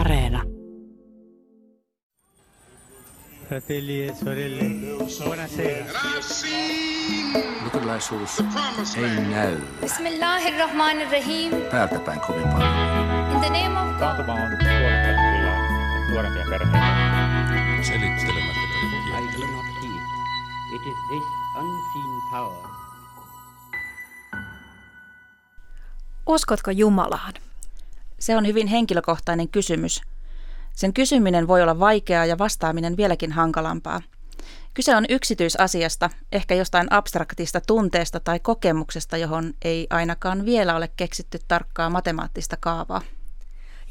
Areena. Fratelli e sorelle, buonasera. Lutelaisuus ei näy. Bismillahirrahmanirrahim. Päältäpäin kovin paljon. Taantuma on nuorempia perheitä. Selittelemättä kaikki. It is this unseen power. Uskotko Jumalaan? Se on hyvin henkilökohtainen kysymys. Sen kysyminen voi olla vaikeaa ja vastaaminen vieläkin hankalampaa. Kyse on yksityisasiasta, ehkä jostain abstraktista tunteesta tai kokemuksesta, johon ei ainakaan vielä ole keksitty tarkkaa matemaattista kaavaa.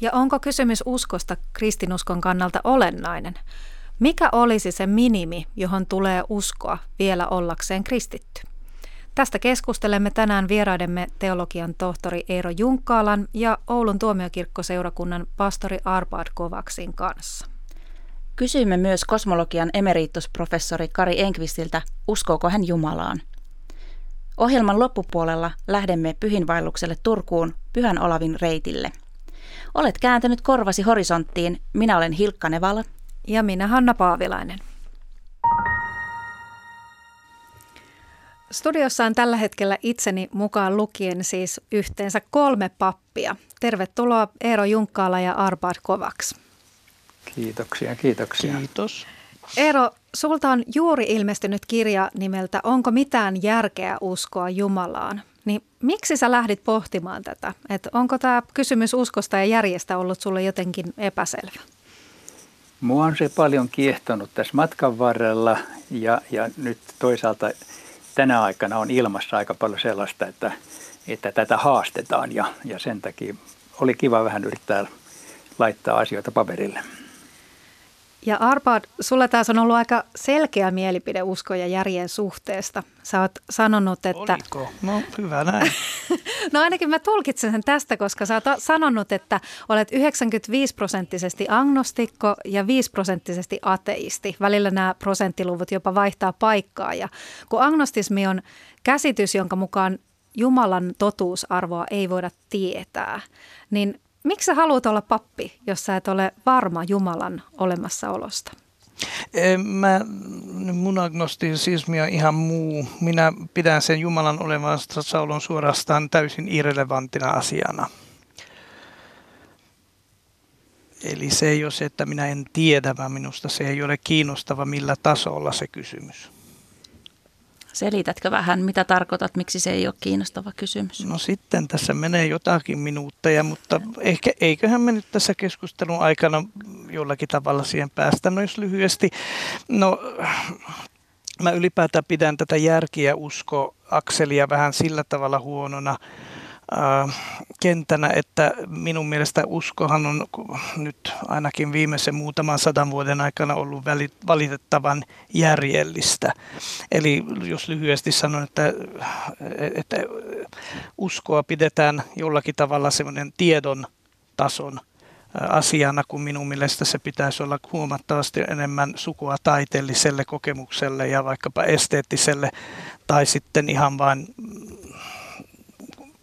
Ja onko kysymys uskosta kristinuskon kannalta olennainen? Mikä olisi se minimi, johon tulee uskoa vielä ollakseen kristitty? Tästä keskustelemme tänään vieraidemme teologian tohtori Eero Junkkaalan ja Oulun tuomiokirkkoseurakunnan pastori Árpád Kovácsin kanssa. Kysyimme myös kosmologian emeritusprofessori Kari Enqvistiltä, uskooko hän Jumalaan. Ohjelman loppupuolella lähdemme pyhinvaellukselle Turkuun Pyhän Olavin reitille. Olet kääntänyt korvasi horisonttiin. Minä olen Hilkka Nevala. Ja minä Hanna Paavilainen. Studiossa on tällä hetkellä itseni mukaan lukien siis yhteensä 3 pappia. Tervetuloa Eero Junkkaala ja Árpád Kovács. Kiitoksia, kiitoksia. Kiitos. Eero, sulta on juuri ilmestynyt kirja nimeltä Onko mitään järkeä uskoa Jumalaan? Niin miksi sä lähdit pohtimaan tätä? Et onko tämä kysymys uskosta ja järjestä ollut sulle jotenkin epäselvä? Mua on se paljon kiehtonut tässä matkan varrella ja nyt toisaalta tänä aikana on ilmassa aika paljon sellaista, että tätä haastetaan ja sen takia oli kiva vähän yrittää laittaa asioita paperille. Ja Árpád, sulla taas on ollut aika selkeä mielipide uskon ja järjen suhteesta. Sä oot sanonut, että... Oliko? No hyvä näin. No ainakin mä tulkitsen sen tästä, koska sä oot sanonut, että olet 95% agnostikko ja 5% ateisti. Välillä nämä prosenttiluvut jopa vaihtaa paikkaa. Ja kun agnostismi on käsitys, jonka mukaan Jumalan totuusarvoa ei voida tietää, niin... Miksi sä haluat olla pappi, jos sä et ole varma Jumalan olemassaolosta? Mun agnostisismi on ihan muu. Minä pidän sen Jumalan olemassaolon suorastaan täysin irrelevanttina asiana. Eli se ei ole se, että minä en tiedä, vaan minusta se ei ole kiinnostava millä tasolla se kysymys. Selitätkö vähän, mitä tarkoitat, miksi se ei ole kiinnostava kysymys? No sitten tässä menee jotakin minuutteja, mutta ehkä, eiköhän me nyt tässä keskustelun aikana jollakin tavalla siihen päästä. No jos lyhyesti, no mä ylipäätään pidän tätä järkiä usko-akselia vähän sillä tavalla huonona kenttänä, että minun mielestä uskohan on nyt ainakin viimeisen muutaman 100 vuoden aikana ollut valitettavan järjellistä. Eli jos lyhyesti sanon, että uskoa pidetään jollakin tavalla semmoinen tiedon tason asiana, kun minun mielestä se pitäisi olla huomattavasti enemmän sukua taiteelliselle kokemukselle ja vaikkapa esteettiselle tai sitten ihan vain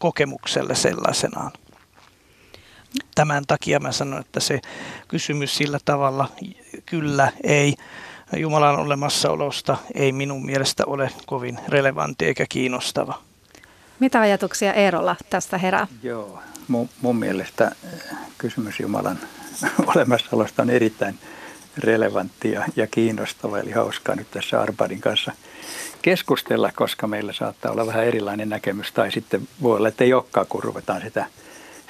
kokemukselle sellaisenaan. Tämän takia mä sanon, että se kysymys sillä tavalla kyllä ei Jumalan olemassaolosta ei minun mielestä ole kovin relevantti eikä kiinnostava. Mitä ajatuksia Eerolla tästä herää? Joo, mun mielestä kysymys Jumalan olemassaolosta on erittäin relevantti ja kiinnostava, eli hauskaa nyt tässä Árpádin kanssa keskustella, koska meillä saattaa olla vähän erilainen näkemys tai sitten voi olla, että ei olekaan, kun ruvetaan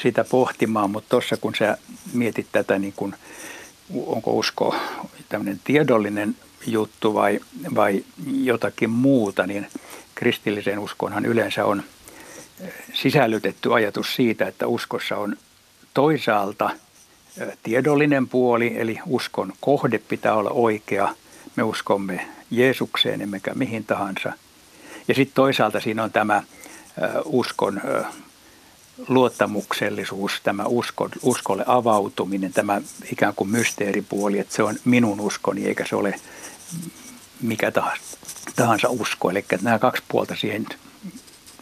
sitä pohtimaan, mutta tuossa kun sä mietit tätä, niin kun, onko usko tämmöinen tiedollinen juttu vai jotakin muuta, niin kristilliseen uskoonhan yleensä on sisällytetty ajatus siitä, että uskossa on toisaalta tiedollinen puoli, eli uskon kohde pitää olla oikea. Me uskomme Jeesukseen emmekä mihin tahansa. Ja sitten toisaalta siinä on tämä uskon luottamuksellisuus, tämä uskolle avautuminen, tämä ikään kuin mysteeripuoli, että se on minun uskoni eikä se ole mikä tahansa usko. Eli nämä kaksi puolta siihen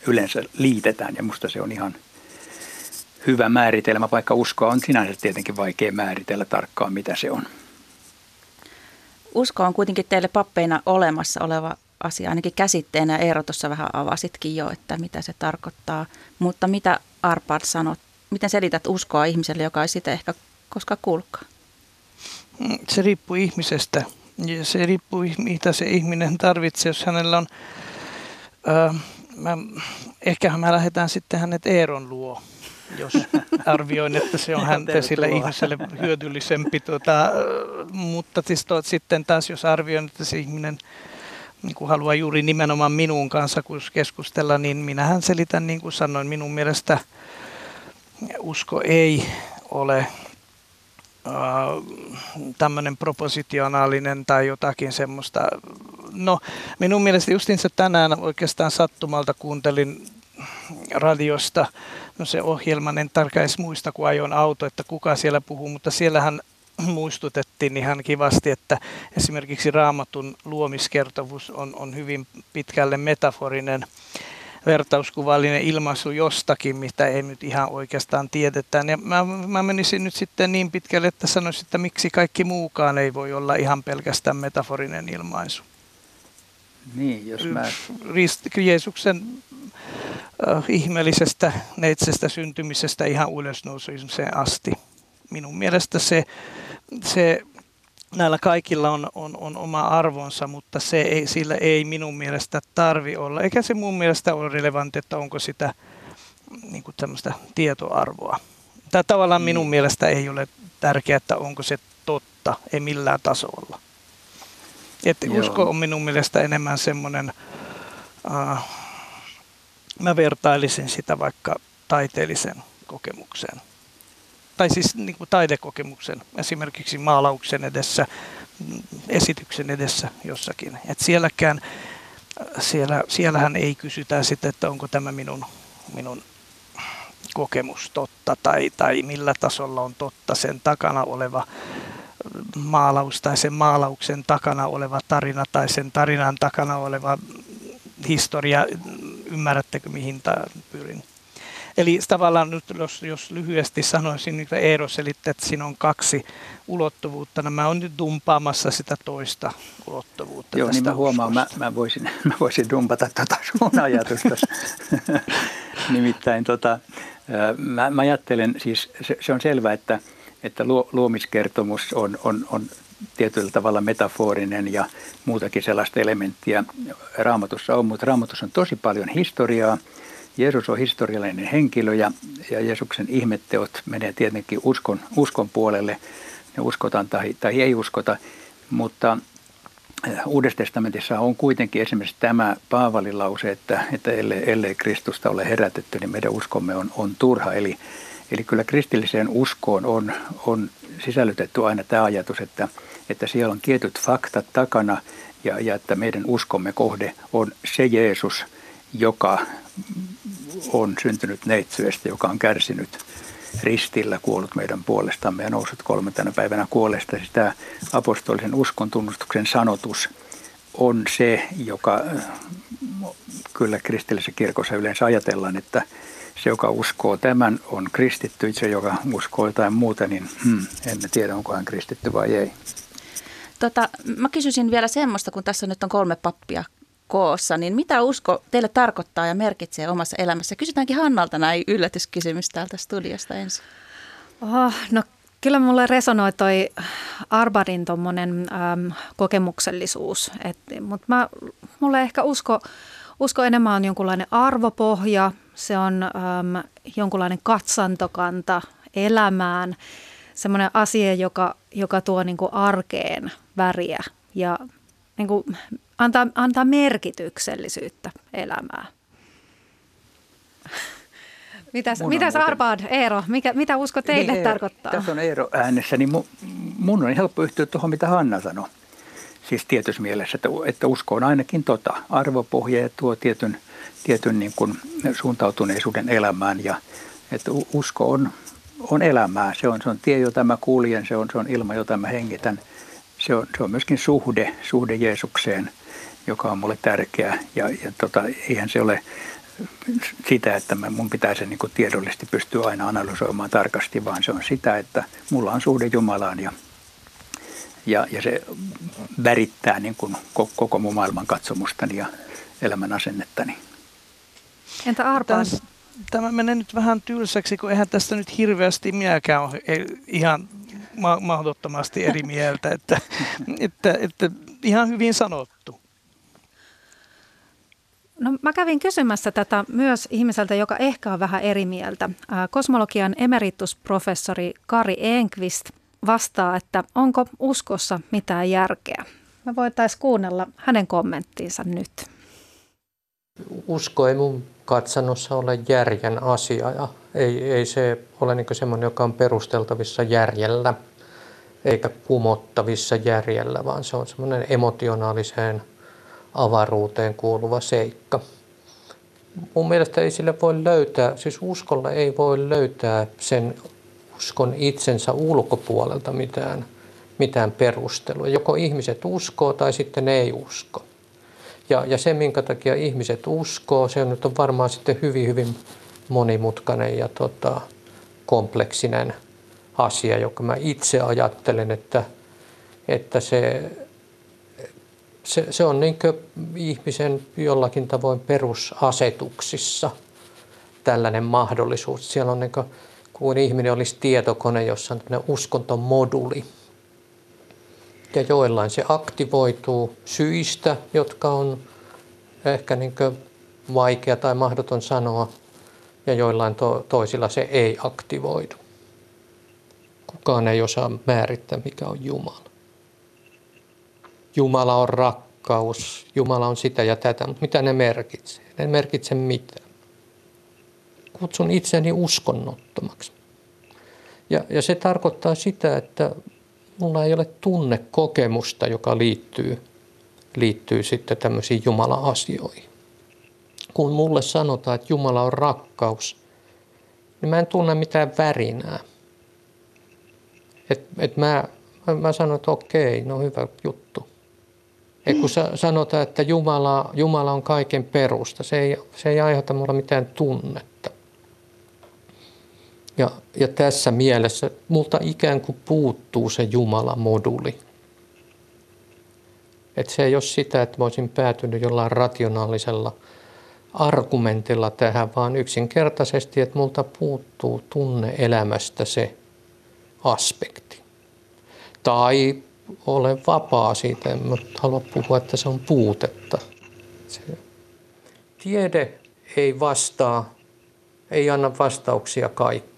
yleensä liitetään ja musta se on ihan hyvä määritelmä, vaikka uskoa on sinänsä tietenkin vaikea määritellä tarkkaan, mitä se on. Usko on kuitenkin teille pappeina olemassa oleva asia, ainakin käsitteenä. Eero tuossa vähän avasitkin jo, että mitä se tarkoittaa. Mutta mitä Árpád sanot? Miten selität uskoa ihmiselle, joka ei sitä ehkä koskaan kuullutkaan? Se riippuu ihmisestä. Ja se riippuu, mitä se ihminen tarvitsee, jos hänellä on... Ehkähän me lähdetään sitten hänet Eeron luo, jos arvioin, että se on häntä sille ihmiselle hyödyllisempi. Mutta sitten taas, jos arvioin, että se ihminen niin kuin haluaa juuri nimenomaan minun kanssa keskustella, niin minähän selitän, niin kuin sanoin, minun mielestä usko ei ole tämmöinen propositionaalinen tai jotakin semmoista. No, minun mielestä justiinsa tänään oikeastaan sattumalta kuuntelin radiosta, no se ohjelman, en tarkkaan edes muista, kun ajoin auto, että kuka siellä puhuu, mutta siellähän muistutettiin ihan kivasti, että esimerkiksi Raamatun luomiskertomus on hyvin pitkälle metaforinen vertauskuvallinen ilmaisu jostakin, mitä ei nyt ihan oikeastaan tiedetään. Ja mä menisin nyt sitten niin pitkälle, että sanoisin, että miksi kaikki muukaan ei voi olla ihan pelkästään metaforinen ilmaisu. Niin, jos mä... Jeesuksen ihmeellisestä neitsestä syntymisestä ihan ylösnousemiseen asti. Minun mielestä se näillä kaikilla on oma arvonsa, mutta sillä ei minun mielestä tarvi olla. Eikä se mun mielestä ole relevantti, että onko sitä niin kuin tämmöistä tietoarvoa. Tämä tavallaan minun mielestä ei ole tärkeää, että onko se totta, ei millään tasolla. Että usko on minun mielestä enemmän semmoinen, mä vertailisin sitä vaikka taiteellisen kokemukseen. Tai siis niin kuin taidekokemuksen, esimerkiksi maalauksen edessä, esityksen edessä jossakin. Et siellähän ei kysytä sitä, että onko tämä minun kokemus totta tai millä tasolla on totta sen takana oleva maalaus tai sen maalauksen takana oleva tarina tai sen tarinan takana oleva historia. Ymmärrättekö, mihin pyrin? Eli tavallaan nyt, jos lyhyesti sanoisin, että Eero selittää, että siinä on kaksi ulottuvuutta. Nämä on nyt dumpaamassa sitä toista ulottuvuutta. Joo, niin mä huomaan, mä voisin dumpata tuota sun ajatusta. Nimittäin mä ajattelen, siis se on selvää, että luomiskertomus on tietyllä tavalla metaforinen ja muutakin sellaista elementtiä Raamatussa on, mutta Raamatussa on tosi paljon historiaa. Jeesus on historiallinen henkilö ja Jeesuksen ihmetteot menee tietenkin uskon puolelle. Ne uskotaan tai ei uskota, mutta Uudessa testamentissa on kuitenkin esimerkiksi tämä Paavalin lause, että ellei Kristusta ole herätetty, niin meidän uskomme on turha. Eli kyllä kristilliseen uskoon on sisällytetty aina tämä ajatus, että siellä on tietyt faktat takana ja että meidän uskomme kohde on se Jeesus, joka on syntynyt neitsyestä, joka on kärsinyt ristillä, kuollut meidän puolestamme ja noussut kolmantena päivänä kuolleesta. Siis tämä apostolisen uskon tunnustuksen sanotus on se, joka kyllä kristillisessä kirkossa yleensä ajatellaan, että se, joka uskoo tämän, on kristitty. Se, joka uskoo jotain muuta, niin en tiedä, onko hän kristitty vai ei. Mä kysyisin vielä semmoista, kun tässä nyt on 3 pappia koossa, niin mitä usko teille tarkoittaa ja merkitsee omassa elämässä? Kysytäänkin Hannalta näin yllätyskysymys täältä studiosta ensin. No kyllä mulle resonoi toi Árpádin tommonen kokemuksellisuus, mutta mulle ehkä usko enemmän on jonkunlainen arvopohja, se on jonkunlainen katsantokanta elämään, semmoinen asia, joka tuo niinku arkeen väriä ja niinku antaa merkityksellisyyttä elämään. Mitäs Árpád, Eero, mitä usko teille niin, tarkoittaa? Tässä on Eero äänessä, niin mun on helppo yhtyä tuohon, mitä Hanna sanoi. Siis tietyssä mielessä, että usko on ainakin arvopohja ja tuo tietyn niin kuin suuntautuneisuuden elämään. Ja, että usko on elämää. Se on tie, jota mä kuljen, se on ilma, jota mä hengitän. Se on myöskin suhde Jeesukseen, joka on mulle tärkeä. Ja eihän se ole sitä, että mun pitää sen niin kuin tiedollisesti pystyä aina analysoimaan tarkasti, vaan se on sitä, että mulla on suhde Jumalaan ja se värittää niin kuin koko mun maailman katsomustani ja elämän asennettani. Entä Árpád? Tämä menee nyt vähän tylsäksi, kun eihän tästä nyt hirveästi minäkään ole ihan mahdottomasti eri mieltä, että ihan hyvin sanottu. No, mä kävin kysymässä tätä myös ihmiseltä, joka ehkä on vähän eri mieltä. Kosmologian emeritusprofessori Kari Enqvist vastaa, että onko uskossa mitään järkeä. Me voitaisiin kuunnella hänen kommenttiinsa nyt. Usko ei mun katsannossa ole järjen asia ja ei se ole niin semmoinen, joka on perusteltavissa järjellä eikä kumottavissa järjellä, vaan se on semmoinen emotionaaliseen avaruuteen kuuluva seikka. Mun mielestä ei sille voi löytää, siis uskolla ei voi löytää sen uskon itsensä ulkopuolelta mitään perustelua. Joko ihmiset uskoo tai sitten ei usko. Ja se, minkä takia ihmiset uskoo, se on nyt varmaan sitten hyvin monimutkainen ja kompleksinen asia, joka mä itse ajattelen, että se on niin kuin ihmisen jollakin tavoin perusasetuksissa tällainen mahdollisuus. Siellä on niin kuin ihminen olisi tietokone, jossa on tämmöinen uskontomoduli. Ja joillain se aktivoituu syistä, jotka on ehkä niin kuin vaikea tai mahdoton sanoa, ja joillain toisilla se ei aktivoidu. Kukaan ei osaa määrittää, mikä on Jumala. Jumala on rakkaus, Jumala on sitä ja tätä, mutta mitä ne merkitsee? Ne merkitse mitään. Kutsun itseni uskonnottomaksi. Ja se tarkoittaa sitä, että mulla ei ole tunnekokemusta, joka liittyy sitten tämmöisiin Jumala-asioihin. Kun mulle sanotaan, että Jumala on rakkaus, niin mä en tunne mitään värinää. Mä sanon, että okei, no hyvä juttu. Et kun sanotaan, että Jumala on kaiken perusta, se ei aiheuta mulla mitään tunnetta. Ja tässä mielessä multa ikään kuin puuttuu se Jumala-moduli. Et se ei ole sitä, että mä olisin päätynyt jollain rationaalisella argumentilla tähän, vaan yksinkertaisesti, että multa puuttuu tunne-elämästä se aspekti. Tai ole vapaa siitä, en halua puhua, että se on puutetta. Tiede ei vastaa, ei anna vastauksia kaikkeen.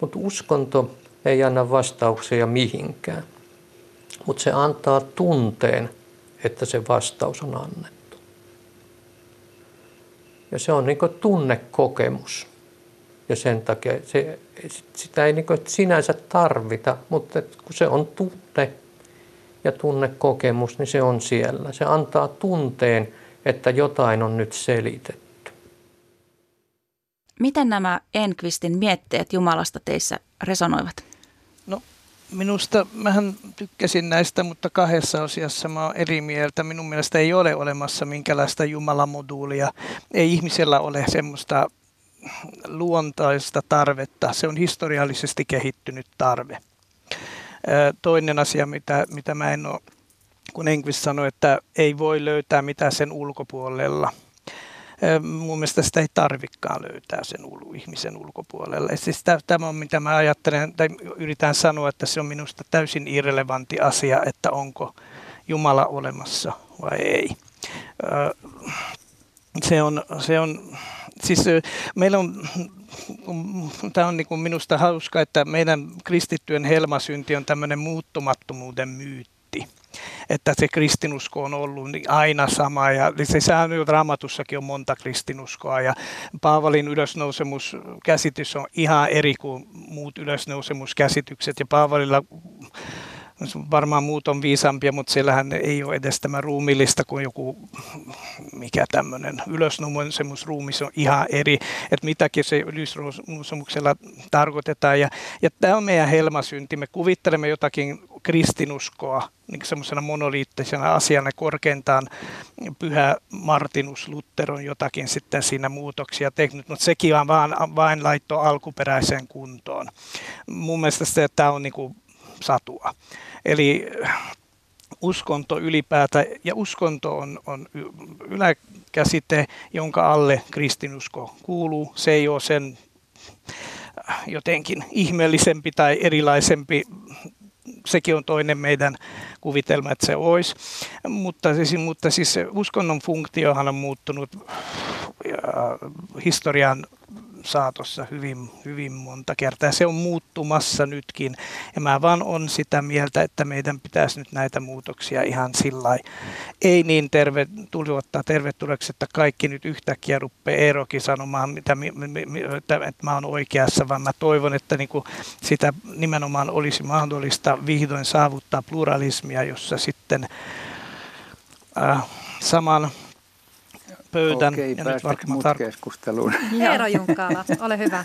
Mutta uskonto ei anna vastauksia mihinkään. Mutta se antaa tunteen, että se vastaus on annettu. Ja se on niinku tunnekokemus. Ja sen takia sitä ei niinku sinänsä tarvita, mutta kun se on tunne ja tunnekokemus, niin se on siellä. Se antaa tunteen, että jotain on nyt selitetty. Miten nämä Enqvistin mietteet Jumalasta teissä resonoivat? No minusta, mähän tykkäsin näistä, mutta kahdessa asiassa mä oon eri mieltä. Minun mielestä ei ole olemassa minkälaista Jumalamoduulia. Ei ihmisellä ole semmoista luontaista tarvetta. Se on historiallisesti kehittynyt tarve. Toinen asia, mitä mä en ole, kun Enqvist sanoi, että ei voi löytää mitään sen ulkopuolella. Mun mielestä sitä ei tarvikaan löytää sen ihmisen ulkopuolelle. Siis tämä on, mitä mä ajattelen, tai yritän sanoa, että se on minusta täysin irrelevantti asia, että onko Jumala olemassa vai ei. Siis meillä on, tämä on niin kuin minusta hauska, että meidän kristittyjen helmasynti on tämmöinen muuttumattomuuden myytti. Että se kristinusko on ollut aina sama, ja sehän on Raamatussakin on monta kristinuskoa, ja Paavalin ylösnousemuskäsitys on ihan eri kuin muut ylösnousemuskäsitykset, ja Paavalilla Varmaan muut on viisaampia, mutta siellähän ei ole edes tämä ruumillista kuin joku, mikä tämmöinen ylösnousemusruumi, se on ihan eri, että mitäkin se ylösnousumuksella tarkoitetaan. Ja tämä on meidän helmasynti, me kuvittelemme jotakin kristinuskoa niin semmoisena monoliittisena asiana, korkeintaan Pyhä Martinus Luther on jotakin sitten siinä muutoksia tehnyt, mutta sekin on vain laitto alkuperäiseen kuntoon. Mun mielestä se, tämä on niin kuin satua. Eli uskonto ylipäätään, ja uskonto on yläkäsite, jonka alle kristinusko kuuluu. Se ei ole sen jotenkin ihmeellisempi tai erilaisempi. Sekin on toinen meidän kuvitelma, että se olisi. Mutta siis uskonnon funktiohan on muuttunut historian saatossa hyvin monta kertaa. Se on muuttumassa nytkin. Ja mä vaan on sitä mieltä, että meidän pitäisi nyt näitä muutoksia ihan sillain. Ei niin tervetulleeksi, että kaikki nyt yhtäkkiä rupeaa Eerokin sanomaan, että mä oon oikeassa, vaan mä toivon, että niin kuin sitä nimenomaan olisi mahdollista vihdoin saavuttaa pluralismia, jossa sitten saman pöydän. Okei, ja nyt varmaan keskusteluun. Eero Junkkaala, ole hyvä.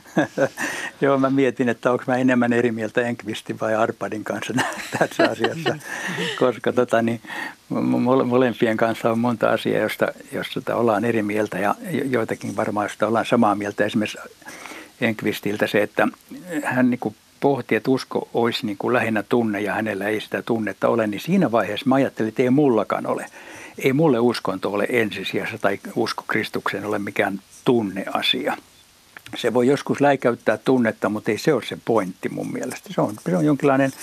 Joo, mä mietin, että onko mä enemmän eri mieltä Enqvistin vai Árpádin kanssa tässä asiassa, koska molempien kanssa on monta asiaa, josta ollaan eri mieltä ja joitakin varmaan, josta ollaan samaa mieltä. Esimerkiksi Enqvistiltä se, että hän niin pohti, että usko olisi niin kuin lähinnä tunne ja hänellä ei sitä tunnetta ole, niin siinä vaiheessa mä ajattelin, että ei mullakaan ole. Ei mulle uskonto ole ensisijassa tai usko Kristukseen ole mikään tunneasia. Se voi joskus läikäyttää tunnetta, mutta ei se ole se pointti mun mielestä. Se on jonkinlainen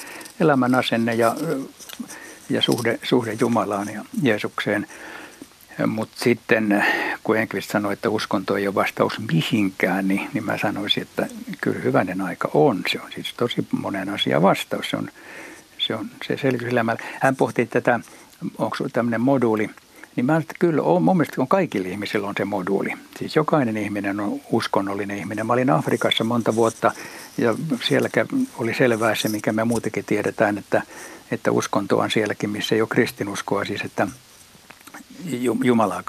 elämän asenne ja suhde Jumalaan ja Jeesukseen. Mutta sitten kun Enqvist sanoi, että uskonto ei ole vastaus mihinkään, niin mä sanoisin, että kyllä hyvänen aika on. Se on siis tosi monen asian vastaus. Se on se selitys elämällä. Hän pohtii tätä. Onko tämmöinen moduuli, niin mä ajattelin, että kyllä on, mun mielestä on kaikilla ihmisillä on se moduuli. Siis jokainen ihminen on uskonnollinen ihminen. Mä olin Afrikassa monta vuotta ja siellä oli selvää se, mikä me muutenkin tiedetään, että uskonto on sielläkin, missä ei ole kristinuskoa, siis että Jumalaa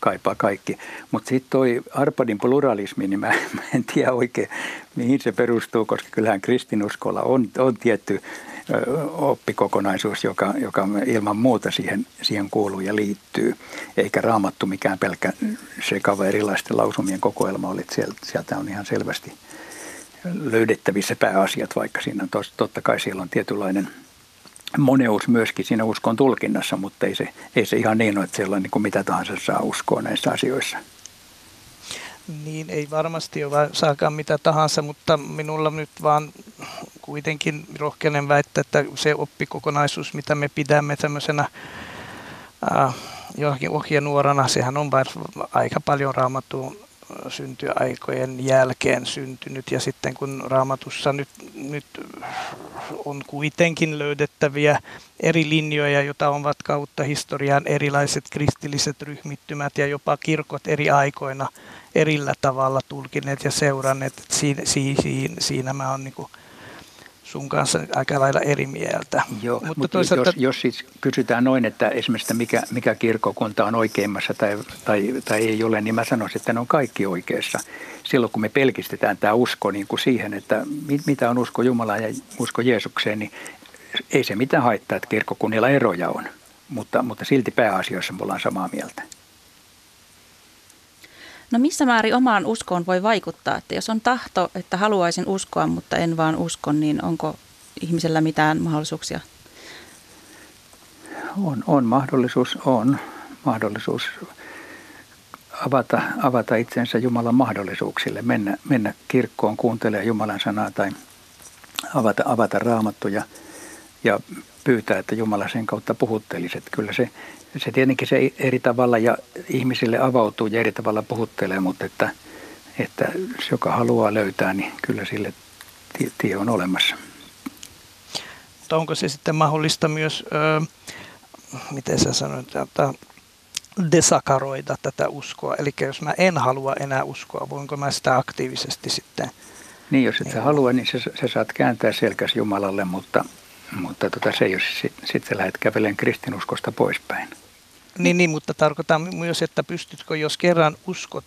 kaipaa kaikki. Mutta sitten toi Árpádin pluralismi, niin mä en tiedä oikein, mihin se perustuu, koska kyllähän kristinuskolla on tietty oppikokonaisuus, joka ilman muuta siihen kuuluu ja liittyy. Eikä Raamattu mikään pelkkä sekava erilaisten lausumien kokoelma oli, sieltä on ihan selvästi löydettävissä pääasiat, vaikka siinä on totta kai siellä on tietynlainen moneus myöskin siinä uskon tulkinnassa, mutta ei se ihan niin ole, että siellä on niin kuin mitä tahansa saa uskoa näissä asioissa. Niin, ei varmasti ole saakaan mitä tahansa, mutta minulla nyt vaan kuitenkin rohkenen väittää, että se oppikokonaisuus, mitä me pidämme tämmöisenä johonkin ohjenuorana, sehän on aika paljon Raamatun syntyaikojen jälkeen syntynyt. Ja sitten kun Raamatussa nyt on kuitenkin löydettäviä eri linjoja, joita ovat kautta historiaan erilaiset kristilliset ryhmittymät ja jopa kirkot eri aikoina erillä tavalla tulkineet ja seuranneet, että siinä mä oon niinku sun kanssa aika lailla eri mieltä. Joo, mutta toisaalta jos siis kysytään noin, että esimerkiksi mikä kirkkokunta on oikeimmassa tai ei ole, niin mä sanoisin, että ne on kaikki oikeassa. Silloin kun me pelkistetään tämä usko niin kuin siihen, että mitä on usko Jumalaan ja usko Jeesukseen, niin ei se mitään haittaa, että kirkkokunnilla eroja on, mutta silti pääasioissa me ollaan samaa mieltä. No missä määrin omaan uskoon voi vaikuttaa? Että jos on tahto, että haluaisin uskoa, mutta en vaan usko, niin onko ihmisellä mitään mahdollisuuksia? On mahdollisuus avata itsensä Jumalan mahdollisuuksille, mennä kirkkoon kuuntelemaan Jumalan sanaa tai avata Raamattuja ja pyytää, että Jumala sen kautta puhuttelisi. Että kyllä se tietenkin se eri tavalla ja ihmisille avautuu ja eri tavalla puhuttelee, mutta että joka haluaa löytää, niin kyllä sille tie on olemassa. Mutta onko se sitten mahdollista myös, miten sä sanoit, desakaroida tätä uskoa? Eli jos mä en halua enää uskoa, voinko mä sitä aktiivisesti sitten? Niin, jos et sä halua, niin sä saat kääntää selkäsi Jumalalle, mutta mutta se ei ole, sitten sä lähdet kävelemään kristinuskosta poispäin. Niin, mutta tarkoitan myös, että pystytkö, jos kerran uskot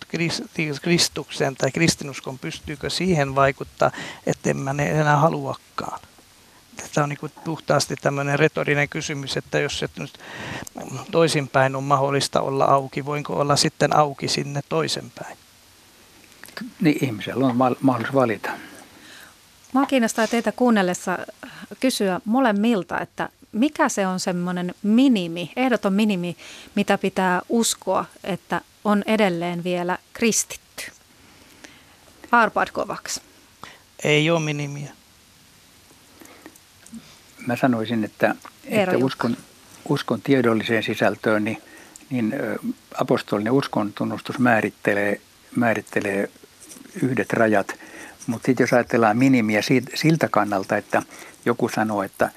Kristuksen tai kristinuskon, pystyykö siihen vaikuttaa, että en mä enää haluakaan? Tämä on niin kuin puhtaasti tämmöinen retorinen kysymys, että jos et nyt toisinpäin on mahdollista olla auki, voinko olla sitten auki sinne toisenpäin? Niin, ihmisellä on mahdollisuus valita. Minua kiinnostaa teitä kuunnellessa kysyä molemmilta, että mikä se on semmoinen minimi, ehdoton minimi, mitä pitää uskoa, että on edelleen vielä kristitty? Árpád Kovács. Ei ole minimiä. Mä sanoisin, että uskon tiedolliseen sisältöön, niin apostolinen uskontunnustus määrittelee yhdet rajat. Mutta sitten jos ajatellaan minimiä siltä kannalta, että joku sanoo, että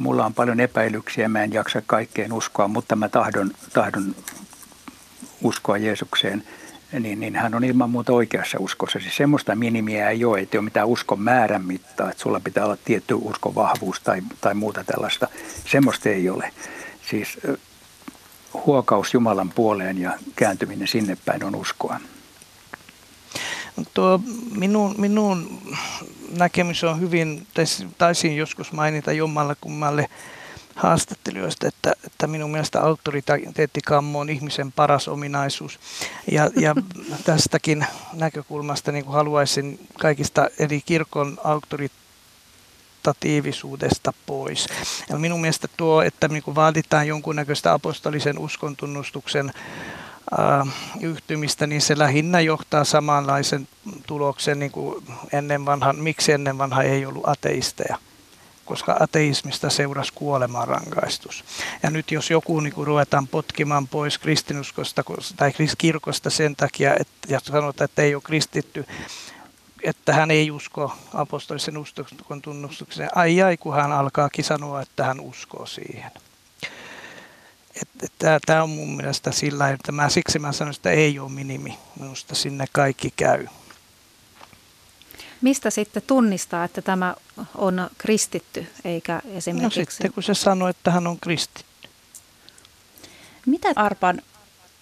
mulla on paljon epäilyksiä, mä en jaksa kaikkeen uskoa, mutta mä tahdon uskoa Jeesukseen, niin hän on ilman muuta oikeassa uskossa. Siis semmoista minimiä ei ole, ettei ole mitään uskon määrän mittaa, että sulla pitää olla tietty uskon vahvuus tai muuta tällaista. Semmoista ei ole. Siis huokaus Jumalan puoleen ja kääntyminen sinne päin on uskoa. Tuo minun näkemys on hyvin, taisin joskus mainita jommallakummalle haastattelijoista, että minun mielestä auktoriteettikammo on ihmisen paras ominaisuus. Ja tästäkin näkökulmasta niin haluaisin kaikista eri kirkon auktoritatiivisuudesta pois. Ja minun mielestä tuo, että niin vaaditaan jonkunnäköistä apostolisen uskontunnustuksen yhtymistä, niin se lähinnä johtaa samanlaisen tuloksen niin kuin ennen vanhan. Miksi ennen vanha ei ollut ateisteja? Koska ateismista seurasi kuoleman rangaistus. Ja nyt jos joku niin kuin ruvetaan potkimaan pois kristinuskosta tai kirkosta sen takia, ja sanotaan, että ei ole kristitty, että hän ei usko apostolisen uskontunnustukseen, kun hän alkaakin sanoa, että hän uskoo siihen. Tämä on mun mielestä sillä, että siksi mä sanon, että ei ole minimi. Minusta sinne kaikki käy. Mistä sitten tunnistaa, että tämä on kristitty, eikä esimerkiksi? No sitten kun se sanoo, että hän on kristitty. Mitä, Árpád,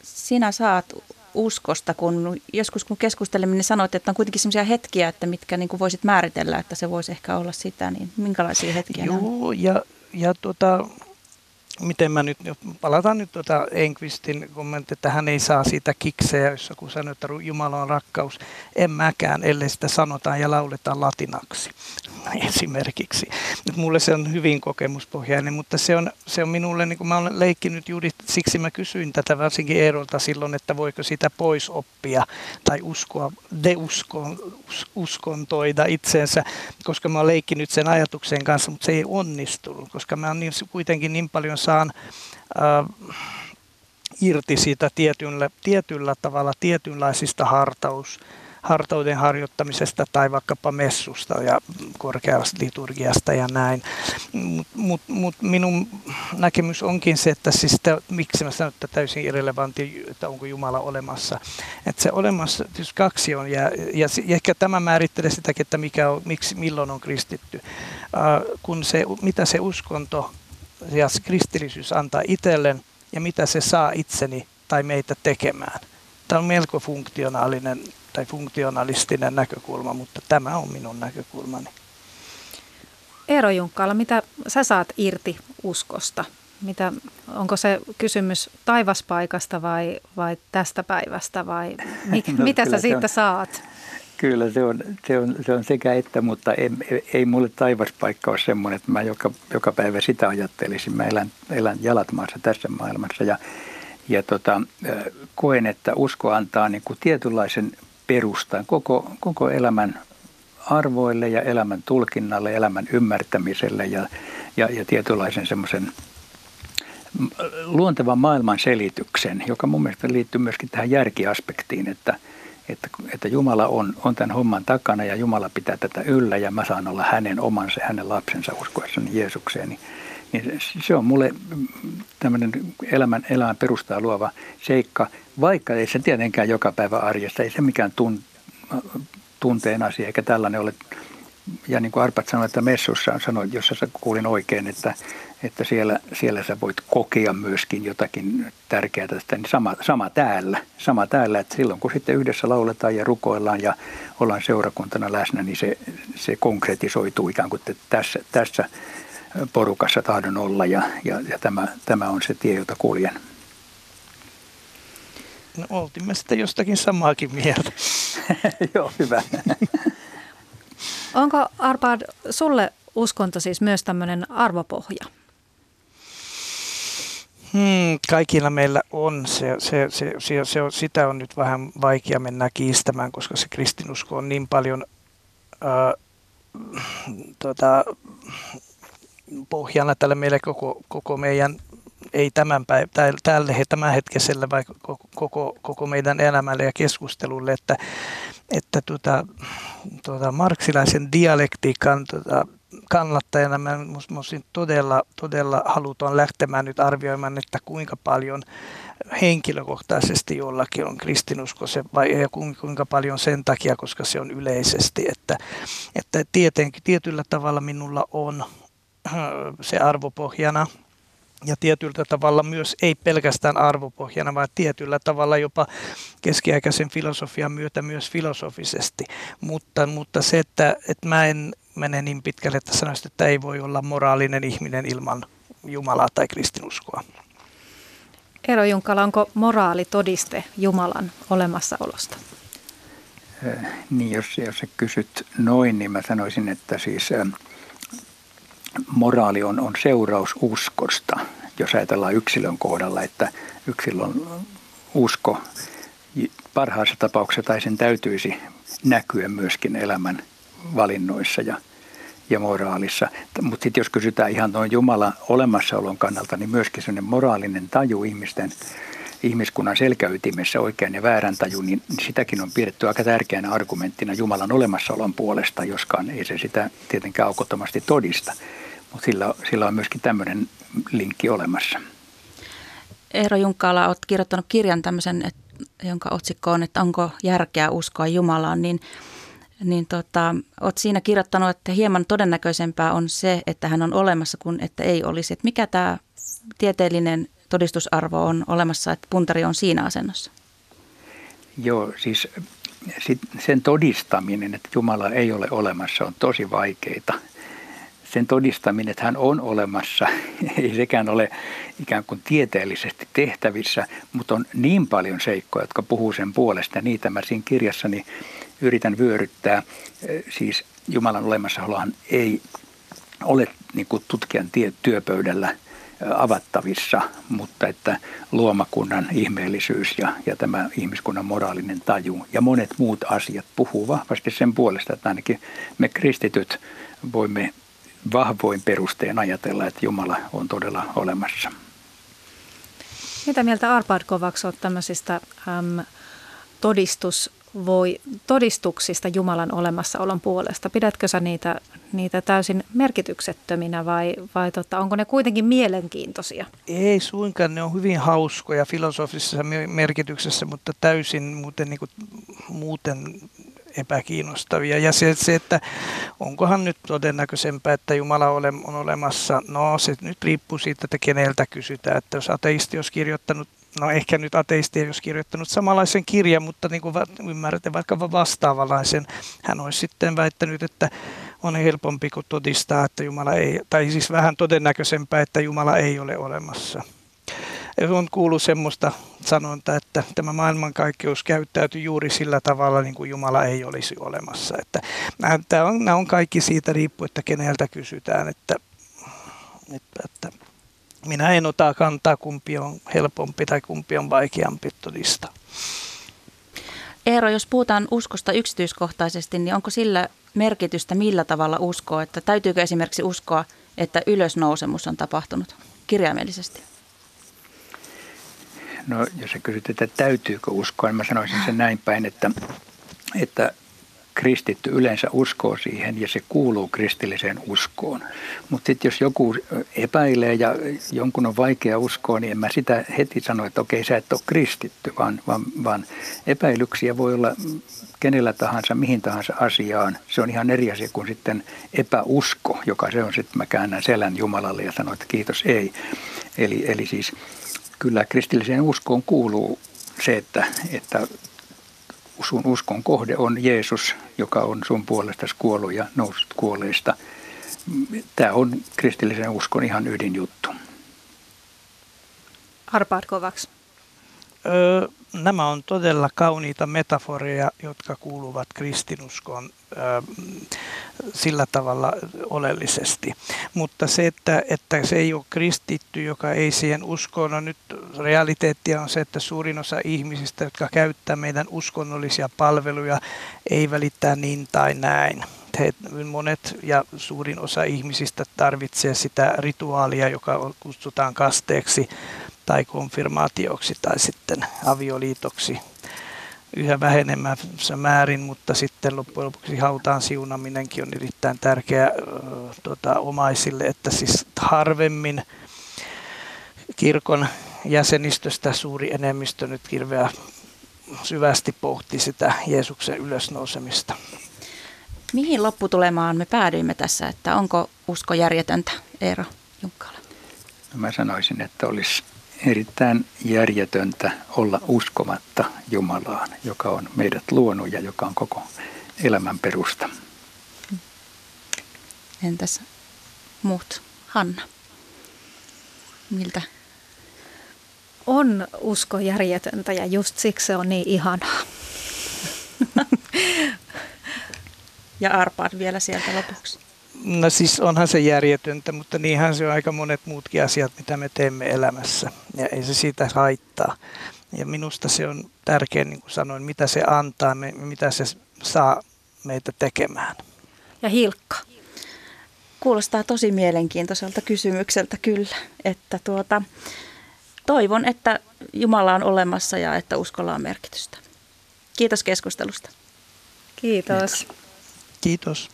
sinä saat uskosta, kun joskus kun keskustelemme, niin sanoit, että on kuitenkin sellaisia hetkiä, että mitkä niin kuin voisit määritellä, että se voisi ehkä olla sitä, niin minkälaisia hetkiä nämä on? Joo, miten mä nyt, palataan nyt Enqvistin kommentti, että hän ei saa siitä kiksejä, jos kun sanoo, että Jumala on rakkaus. En mäkään, ellei sitä sanotaan ja lauletaan latinaksi esimerkiksi. Nyt mulle se on hyvin kokemuspohjainen, mutta se on minulle, niin kuin mä olen leikkinyt juuri, siksi mä kysyin tätä varsinkin Eerolta silloin, että voiko sitä pois oppia tai uskoa, uskontoida itsensä, koska mä olen leikkinyt sen ajatuksen kanssa, mutta se ei onnistunut, koska mä oon kuitenkin niin paljon saan irti siitä tietyllä tavalla tietynlaisista hartauden harjoittamisesta tai vaikkapa messusta ja korkeasta liturgiasta ja näin. Mut minun näkemys onkin se, että siis miksi mä sanon, että täysin irrelevantti, että onko Jumala olemassa. Että se olemassa siis kaksi on ja ehkä tämä määrittelee sitäkin, että milloin on kristitty. Kun mitä se uskonto ja kristillisyys antaa itselleen ja mitä se saa itseni tai meitä tekemään. Tämä on melko funktionaalinen tai funktionalistinen näkökulma, mutta tämä on minun näkökulmani. Eero Junkkaala, mitä sä saat irti uskosta? Onko se kysymys taivaspaikasta vai tästä päivästä vai mitä sä siitä saat? Kyllä, se on sekä että, mutta ei mulle taivaspaikka ole semmoinen, että mä joka päivä sitä ajattelisin. Mä elän jalat maassa tässä maailmassa ja koen, että usko antaa niin kuin tietynlaisen perustan koko elämän arvoille ja elämän tulkinnalle, elämän ymmärtämiselle ja tietynlaisen semmoisen luontevan maailman selityksen, joka mun mielestä liittyy myöskin tähän järkiaspektiin, että Jumala on tämän homman takana ja Jumala pitää tätä yllä ja mä saan olla hänen omansa ja hänen lapsensa uskoessani Jeesukseen. Niin se on mulle tämmöinen elämän perustaa luova seikka, vaikka ei se tietenkään joka päivä arjessa, ei se mikään tunteen asia eikä tällainen ole ja niin kuin Árpád sanoi, että messussa sanoi, jos kuulin oikein, että siellä sä voit kokea myöskin jotakin tärkeää tästä, niin sama täällä, että silloin kun sitten yhdessä lauletaan ja rukoillaan ja ollaan seurakuntana läsnä, niin se konkretisoituu ikään kuin, että tässä porukassa tahdon olla ja tämä on se tie, jota kuljen. No oltiin me sitten jostakin samaakin mieltä. Joo, hyvä. Onko, Árpád, sulle uskonto siis myös tämmöinen arvopohja? Kaikilla meillä on. Sitä on nyt vähän vaikea mennä kiistämään, koska se kristinusko on niin paljon pohjana tällä meillä koko meidän, ei tämänhetkisellä, vaan koko meidän elämälle ja keskustelulle, että marksilaisen dialektiikan kannattajana mä olisin todella halutaan lähtemään nyt arvioimaan, että kuinka paljon henkilökohtaisesti jollakin on kristinusko se, vai ja kuinka paljon sen takia, koska se on yleisesti, että tietenkin tietyllä tavalla minulla on se arvopohjana. Ja tietyllä tavalla myös, ei pelkästään arvopohjana, vaan tietyllä tavalla jopa keskiaikaisen filosofian myötä myös filosofisesti. Mutta se, että mä en mene niin pitkälle, että sanoisin, että ei voi olla moraalinen ihminen ilman Jumalaa tai kristinuskoa. Eero Junkkaala, onko moraali todiste Jumalan olemassaolosta? Niin, jos sä kysyt noin, niin mä sanoisin, että siis moraali on seuraus uskosta, jos ajatellaan yksilön kohdalla, että yksilön usko parhaassa tapauksessa tai sen täytyisi näkyä myöskin elämän valinnoissa ja moraalissa. Mutta sitten jos kysytään ihan noin Jumalan olemassaolon kannalta, niin myöskin sellainen moraalinen taju ihmiskunnan selkäytimessä, oikean ja väärän taju, niin sitäkin on pidetty aika tärkeänä argumenttina Jumalan olemassaolon puolesta, joskaan ei se sitä tietenkään aukottomasti todista. Sillä on myöskin tämmöinen linkki olemassa. Eero Junkkaala, olet kirjoittanut kirjan tämmöisen, jonka otsikko on, että onko järkeä uskoa Jumalaan, niin olet siinä kirjoittanut, että hieman todennäköisempää on se, että hän on olemassa kuin että ei olisi. Että mikä tämä tieteellinen todistusarvo on olemassa, että puntari on siinä asennossa? Joo, siis sen todistaminen, että Jumala ei ole olemassa, on tosi vaikeita. Sen todistaminen, että hän on olemassa, ei sekään ole ikään kuin tieteellisesti tehtävissä, mutta on niin paljon seikkoja, jotka puhuu sen puolesta. Niitä mä siinä kirjassani yritän vyöryttää. Siis Jumalan olemassaolohan ei ole niin kuin tutkijan työpöydällä avattavissa, mutta että luomakunnan ihmeellisyys ja tämä ihmiskunnan moraalinen taju ja monet muut asiat puhuu vahvasti sen puolesta, että ainakin me kristityt voimme vahvoin perusteen ajatella, että Jumala on todella olemassa. Mitä mieltä, Árpád Kovács, olet tämmöisistä todistuksista Jumalan olemassaolon puolesta? Pidätkö sä niitä täysin merkityksettöminä vai onko ne kuitenkin mielenkiintoisia? Ei suinkaan, ne on hyvin hauskoja filosofisessa merkityksessä, mutta täysin muuten epäkiinnostavia. Ja se, että onkohan nyt todennäköisempää, että Jumala on olemassa, no se nyt riippuu siitä, että keneltä kysytään, että jos ateisti olisi kirjoittanut, no ehkä nyt ateisti ei olisi kirjoittanut samanlaisen kirjan, mutta niin kuin ymmärrätte, vaikka vastaavanlaisen, hän olisi sitten väittänyt, että on helpompi kuin todistaa, että Jumala ei, tai siis vähän todennäköisempää, että Jumala ei ole olemassa. On kuullut semmoista sanontaa, että tämä maailmankaikkeus käyttäytyy juuri sillä tavalla, niin kuin Jumala ei olisi olemassa. Että nämä on kaikki siitä riippuen, että keneltä kysytään, että minä en ota kantaa, kumpi on helpompi tai kumpi on vaikeampi todistaa. Eero, jos puhutaan uskosta yksityiskohtaisesti, niin onko sillä merkitystä, millä tavalla uskoo? Että täytyykö esimerkiksi uskoa, että ylösnousemus on tapahtunut kirjaimellisesti? No, jos sä kysyt, että täytyykö uskoa, niin mä sanoisin sen näin päin, että kristitty yleensä uskoo siihen ja se kuuluu kristilliseen uskoon. Mutta sitten jos joku epäilee ja jonkun on vaikea uskoa, niin en mä sitä heti sano, että okei, sä et ole kristitty, vaan epäilyksiä voi olla kenellä tahansa, mihin tahansa asiaan. Se on ihan eri asia kuin sitten epäusko, joka se on sitten, mä käännän selän Jumalalle ja sanon, että kiitos, ei. Eli siis kyllä kristilliseen uskoon kuuluu se, että sun uskon kohde on Jeesus, joka on sun puolestasi kuollut ja noussut kuolleista. Tämä on kristillisen uskon ihan ydinjuttu. Árpád Kovács. Nämä on todella kauniita metaforeja, jotka kuuluvat kristinuskoon sillä tavalla oleellisesti. Mutta se, että se ei ole kristitty, joka ei siihen uskoon, no nyt realiteettia on se, että suurin osa ihmisistä, jotka käyttää meidän uskonnollisia palveluja, ei välittää niin tai näin. Monet ja suurin osa ihmisistä tarvitsee sitä rituaalia, joka kutsutaan kasteeksi tai konfirmaatioksi tai sitten avioliitoksi yhä vähenemässä määrin, mutta sitten loppujen lopuksi hautaan siunaminenkin on erittäin tärkeä omaisille, että siis harvemmin kirkon jäsenistöstä suuri enemmistö nyt hirveän syvästi pohti sitä Jeesuksen ylösnousemista. Mihin lopputulemaan me päädyimme tässä, että onko usko järjetöntä, Eero Junkkaala? No mä sanoisin, että olisi erittäin järjetöntä olla uskomatta Jumalaan, joka on meidät luonut ja joka on koko elämän perusta. Entäs muut? Hanna, miltä? On usko järjetöntä ja just siksi se on niin ihanaa. Ja Árpád vielä sieltä lopuksi. No siis onhan se järjetöntä, mutta niinhän se on aika monet muutkin asiat, mitä me teemme elämässä. Ja ei se siitä haittaa. Ja minusta se on tärkeä, niin kuin sanoin, mitä se antaa, mitä se saa meitä tekemään. Ja Hilkka. Kuulostaa tosi mielenkiintoiselta kysymykseltä kyllä. Että toivon, että Jumala on olemassa ja että uskolla on merkitystä. Kiitos keskustelusta. Kiitos. Kiitos.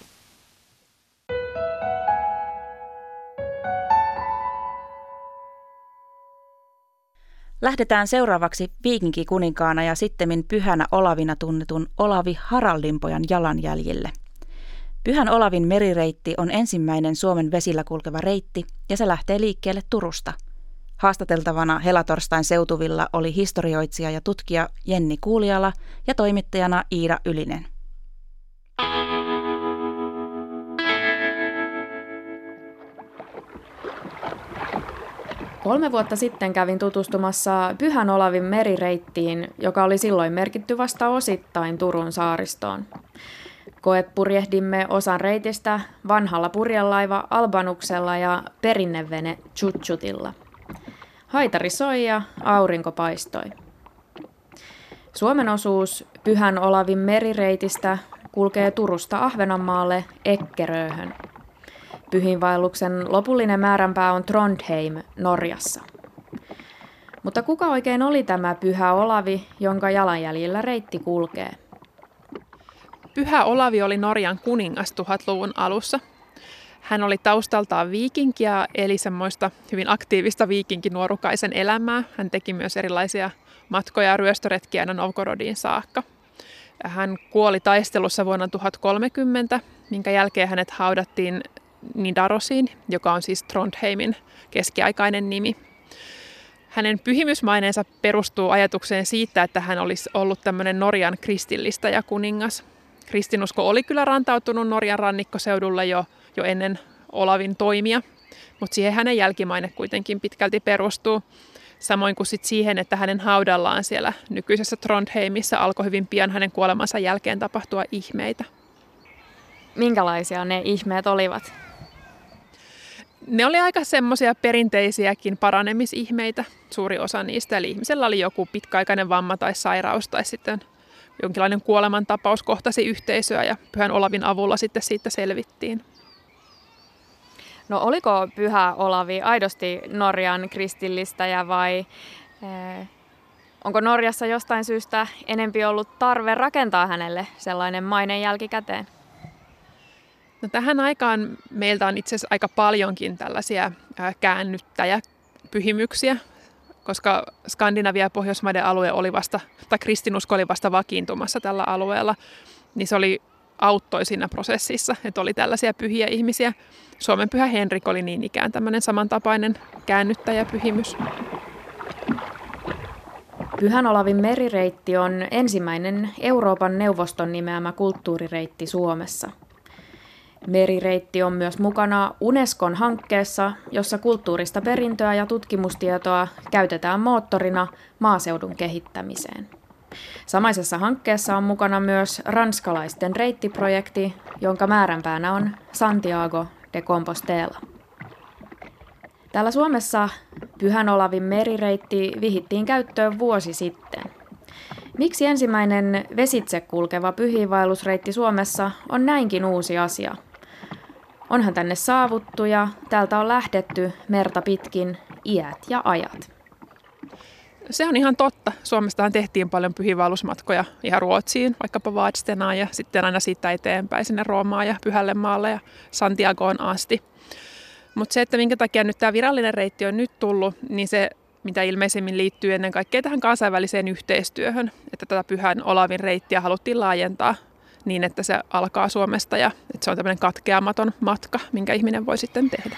Lähdetään seuraavaksi viikinkikuninkaana ja sittemmin pyhänä Olavina tunnetun Olavi Haraldinpojan jalanjäljille. Pyhän Olavin merireitti on ensimmäinen Suomen vesillä kulkeva reitti ja se lähtee liikkeelle Turusta. Haastateltavana helatorstain seutuvilla oli historioitsija ja tutkija Jenni Kuuliala ja toimittajana Iida Ylinen. Kolme vuotta sitten kävin tutustumassa Pyhän Olavin merireittiin, joka oli silloin merkitty vasta osittain Turun saaristoon. Koepurjehdimme osan reitistä vanhalla purjelaiva Albanuksella ja perinnevene Tjutjutilla. Haitari soi ja aurinko paistoi. Suomen osuus Pyhän Olavin merireitistä kulkee Turusta Ahvenanmaalle Ekkeröhön. Pyhinvaelluksen lopullinen määränpää on Trondheim Norjassa. Mutta kuka oikein oli tämä Pyhä Olavi, jonka jalanjäljillä reitti kulkee? Pyhä Olavi oli Norjan kuningas 1000-luvun alussa. Hän oli taustaltaan viikinkiä, eli semmoista hyvin aktiivista viikinkinuorukaisen elämää. Hän teki myös erilaisia matkoja ja ryöstöretkiä aina Novgorodiin saakka. Hän kuoli taistelussa vuonna 1030, minkä jälkeen hänet haudattiin Nidarosiin, joka on siis Trondheimin keskiaikainen nimi. Hänen pyhimysmaineensa perustuu ajatukseen siitä, että hän olisi ollut tämmöinen Norjan kristillistäjä kuningas. Kristinusko oli kyllä rantautunut Norjan rannikkoseudulle jo ennen Olavin toimia, mutta siihen hänen jälkimaine kuitenkin pitkälti perustuu. Samoin kuin sit siihen, että hänen haudallaan siellä nykyisessä Trondheimissa alkoi hyvin pian hänen kuolemansa jälkeen tapahtua ihmeitä. Minkälaisia ne ihmeet olivat? Ne oli aika semmoisia perinteisiäkin paranemisihmeitä, suuri osa niistä. Eli ihmisellä oli joku pitkäaikainen vamma tai sairaus tai sitten jonkinlainen kuolemantapaus kohtasi yhteisöä ja Pyhän Olavin avulla sitten siitä selvittiin. No oliko Pyhä Olavi aidosti Norjan kristillistäjä vai Onko Norjassa jostain syystä enempi ollut tarve rakentaa hänelle sellainen maine jälkikäteen? No, tähän aikaan meiltä on itse asiassa aika paljonkin tällaisia käännyttäjäpyhimyksiä, koska Skandinavia ja Pohjoismaiden alue oli vasta, tai kristinusko oli vasta vakiintumassa tällä alueella, niin se oli auttoi siinä prosessissa, että oli tällaisia pyhiä ihmisiä. Suomen Pyhä Henrik oli niin ikään tämmöinen samantapainen käännyttäjäpyhimys. Pyhän Olavin merireitti on ensimmäinen Euroopan neuvoston nimeämä kulttuurireitti Suomessa. Merireitti on myös mukana Unescon hankkeessa, jossa kulttuurista perintöä ja tutkimustietoa käytetään moottorina maaseudun kehittämiseen. Samaisessa hankkeessa on mukana myös ranskalaisten reittiprojekti, jonka määränpäänä on Santiago de Compostela. Täällä Suomessa Pyhän Olavin merireitti vihittiin käyttöön vuosi sitten. Miksi ensimmäinen vesitse kulkeva pyhiinvaellusreitti Suomessa on näinkin uusi asia? Onhan tänne saavuttu ja täältä on lähdetty merta pitkin iät ja ajat. Se on ihan totta. Suomestahan tehtiin paljon pyhiinvaellusmatkoja ihan Ruotsiin, vaikkapa Vadstenaan ja sitten aina siitä eteenpäin sinne Roomaan ja Pyhälle maalle ja Santiagoon asti. Mutta se, että minkä takia nyt tämä virallinen reitti on nyt tullut, niin se mitä ilmeisemmin liittyy ennen kaikkea tähän kansainväliseen yhteistyöhön, että tätä Pyhän Olavin reittiä haluttiin laajentaa niin, että se alkaa Suomesta ja että se on tämmöinen katkeamaton matka, minkä ihminen voi sitten tehdä.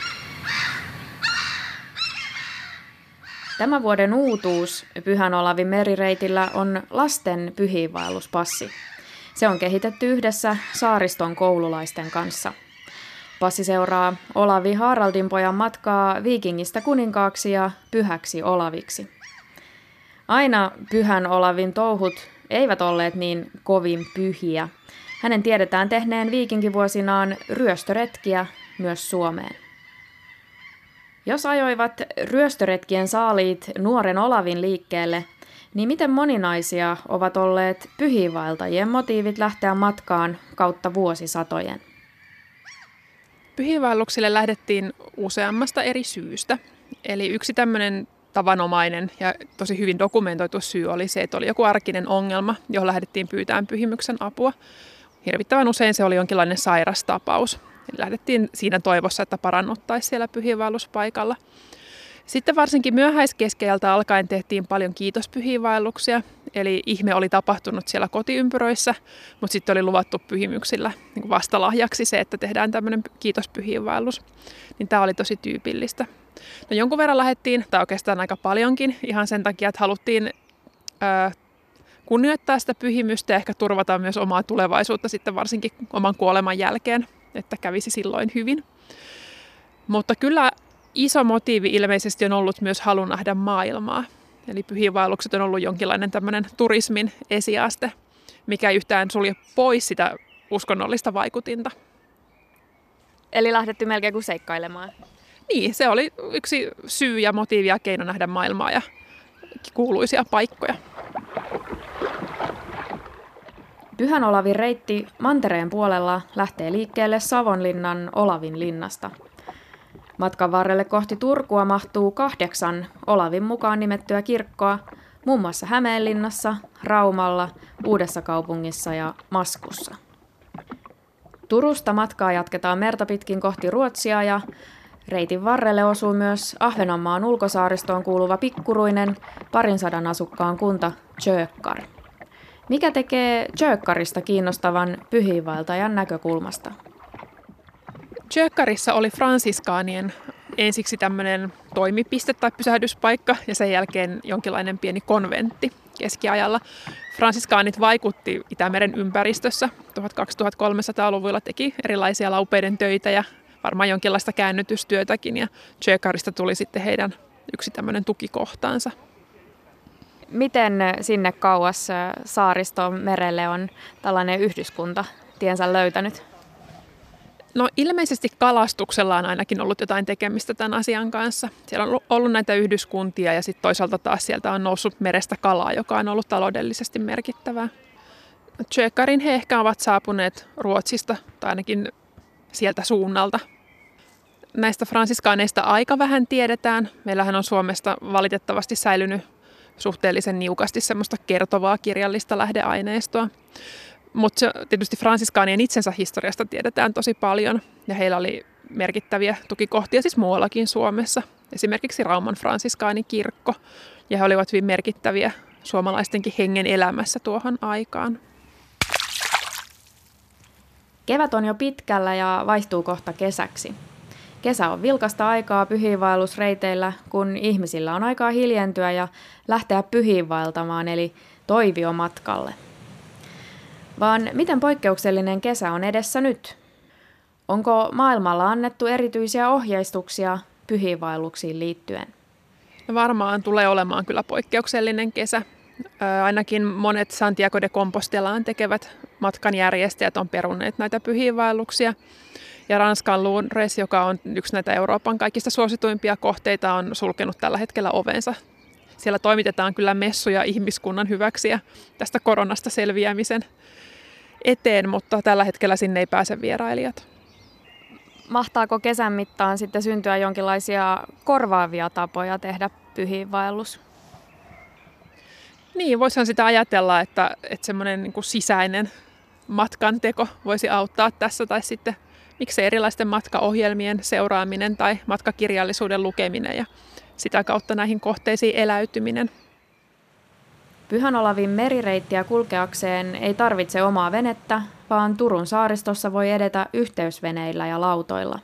Tämän vuoden uutuus Pyhän Olavin merireitillä on lasten pyhiinvaelluspassi. Se on kehitetty yhdessä saariston koululaisten kanssa. Passi seuraa Olavi Haraldinpojan matkaa viikingistä kuninkaaksi ja pyhäksi Olaviksi. Aina Pyhän Olavin touhut eivät olleet niin kovin pyhiä. Hänen tiedetään tehneen viikinkivuosinaan ryöstöretkiä myös Suomeen. Jos ajoivat ryöstöretkien saaliit nuoren Olavin liikkeelle, niin miten moninaisia ovat olleet pyhiinvaeltajien motiivit lähteä matkaan kautta vuosisatojen? Pyhiinvaelluksille lähdettiin useammasta eri syystä. Eli yksi tämmöinen tavanomainen ja tosi hyvin dokumentoitu syy oli se, että oli joku arkinen ongelma, johon lähdettiin pyytämään pyhimyksen apua. Hirvittävän usein se oli jonkinlainen sairastapaus. Eli lähdettiin siinä toivossa, että parannuttaisiin siellä pyhiinvaelluspaikalla. Sitten varsinkin myöhäiskeskeältä alkaen tehtiin paljon kiitospyhiinvaelluksia. Eli ihme oli tapahtunut siellä kotiympyröissä, mutta sitten oli luvattu pyhimyksillä niin vastalahjaksi se, että tehdään tämmöinen kiitospyhiinvaellus. Niin tämä oli tosi tyypillistä. No, jonkun verran lähdettiin, tai oikeastaan aika paljonkin, ihan sen takia, että haluttiin kunnioittaa sitä pyhimystä ja ehkä turvata myös omaa tulevaisuutta sitten varsinkin oman kuoleman jälkeen, että kävisi silloin hyvin. Mutta kyllä iso motiivi ilmeisesti on ollut myös halu nähdä maailmaa. Eli pyhiinvaellukset on ollut jonkinlainen tämmöinen turismin esiaste, mikä ei yhtään sulje pois sitä uskonnollista vaikutinta. Eli lähdetty melkein kuin seikkailemaan. Niin, se oli yksi syy ja motiivi ja keino nähdä maailmaa ja kuuluisia paikkoja. Pyhän Olavin reitti mantereen puolella lähtee liikkeelle Savonlinnan Olavin linnasta. Matkan varrelle kohti Turkua mahtuu 8 Olavin mukaan nimettyä kirkkoa, muun muassa Hämeenlinnassa, Raumalla, Uudessakaupungissa ja Maskussa. Turusta matkaa jatketaan merta pitkin kohti Ruotsia ja reitin varrelle osuu myös Ahvenanmaan ulkosaaristoon kuuluva pikkuruinen 200 asukkaan kunta Tjökkar. Mikä tekee Tjökkarista kiinnostavan pyhiinvaeltajan näkökulmasta? Tjökkarissa oli fransiskaanien ensiksi tämmöinen toimipiste tai pysähdyspaikka ja sen jälkeen jonkinlainen pieni konventti keskiajalla. Fransiskaanit vaikutti Itämeren ympäristössä. 1200-1300-luvuilla teki erilaisia laupeiden töitä ja varmaan jonkinlaista käännytystyötäkin ja Tjökkarista tuli sitten heidän yksi tämmöinen tukikohtaansa. Miten sinne kauas saariston merelle on tällainen yhdyskunta tiensä löytänyt? No, ilmeisesti kalastuksella on ainakin ollut jotain tekemistä tämän asian kanssa. Siellä on ollut näitä yhdyskuntia ja sitten toisaalta taas sieltä on noussut merestä kalaa, joka on ollut taloudellisesti merkittävää. Tjökkarin he ehkä ovat saapuneet Ruotsista tai ainakin sieltä suunnalta. Näistä fransiskaaneista aika vähän tiedetään. Meillähän on Suomesta valitettavasti säilynyt suhteellisen niukasti semmoista kertovaa kirjallista lähdeaineistoa. Mutta tietysti fransiskaanien itsensä historiasta tiedetään tosi paljon ja heillä oli merkittäviä tukikohtia siis muuallakin Suomessa. Esimerkiksi Rauman fransiskaanikirkko ja he olivat hyvin merkittäviä suomalaistenkin hengen elämässä tuohon aikaan. Kevät on jo pitkällä ja vaihtuu kohta kesäksi. Kesä on vilkasta aikaa pyhiinvaellusreiteillä, kun ihmisillä on aikaa hiljentyä ja lähteä pyhiinvaeltamaan, eli toiviomatkalle. Vaan miten poikkeuksellinen kesä on edessä nyt? Onko maailmalla annettu erityisiä ohjeistuksia pyhiinvaelluksiin liittyen? No varmaan tulee olemaan kyllä poikkeuksellinen kesä. Ainakin monet Santiago de Compostelaan tekevät matkanjärjestäjät on perunneet näitä pyhiinvaelluksia. Ja Ranskan Lourdes, joka on yksi näitä Euroopan kaikista suosituimpia kohteita, on sulkenut tällä hetkellä ovensa. Siellä toimitetaan kyllä messuja ihmiskunnan hyväksi ja tästä koronasta selviämisen eteen, mutta tällä hetkellä sinne ei pääse vierailijat. Mahtaako kesän mittaan sitten syntyä jonkinlaisia korvaavia tapoja tehdä pyhiinvaellus? Niin, voisihan sitä ajatella, että semmoinen niin kuin sisäinen matkanteko voisi auttaa tässä tai sitten miksei erilaisten matkaohjelmien seuraaminen tai matkakirjallisuuden lukeminen ja sitä kautta näihin kohteisiin eläytyminen. Pyhän Olavin merireittiä kulkeakseen ei tarvitse omaa venettä, vaan Turun saaristossa voi edetä yhteysveneillä ja lautoilla.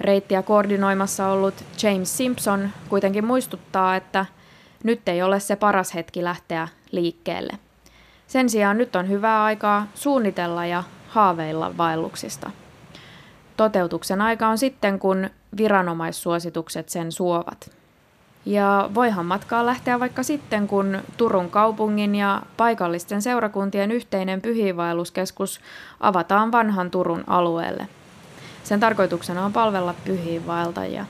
Reittiä koordinoimassa ollut James Simpson kuitenkin muistuttaa, että nyt ei ole se paras hetki lähteä liikkeelle. Sen sijaan nyt on hyvää aikaa suunnitella ja haaveilla vaelluksista. Toteutuksen aika on sitten, kun viranomaissuositukset sen suovat. Ja voihan matkaa lähteä vaikka sitten, kun Turun kaupungin ja paikallisten seurakuntien yhteinen pyhiinvaelluskeskus avataan vanhan Turun alueelle. Sen tarkoituksena on palvella pyhiinvaeltajia.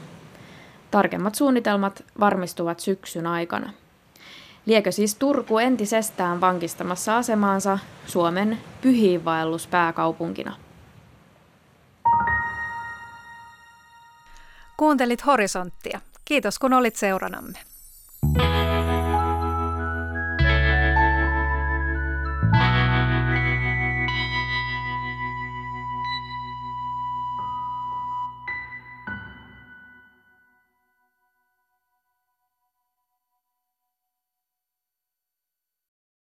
Tarkemmat suunnitelmat varmistuvat syksyn aikana. Liekö siis Turku entisestään vankistamassa asemaansa Suomen pyhiinvaelluspääkaupunkina? Kuuntelit Horisonttia. Kiitos kun olit seuranamme.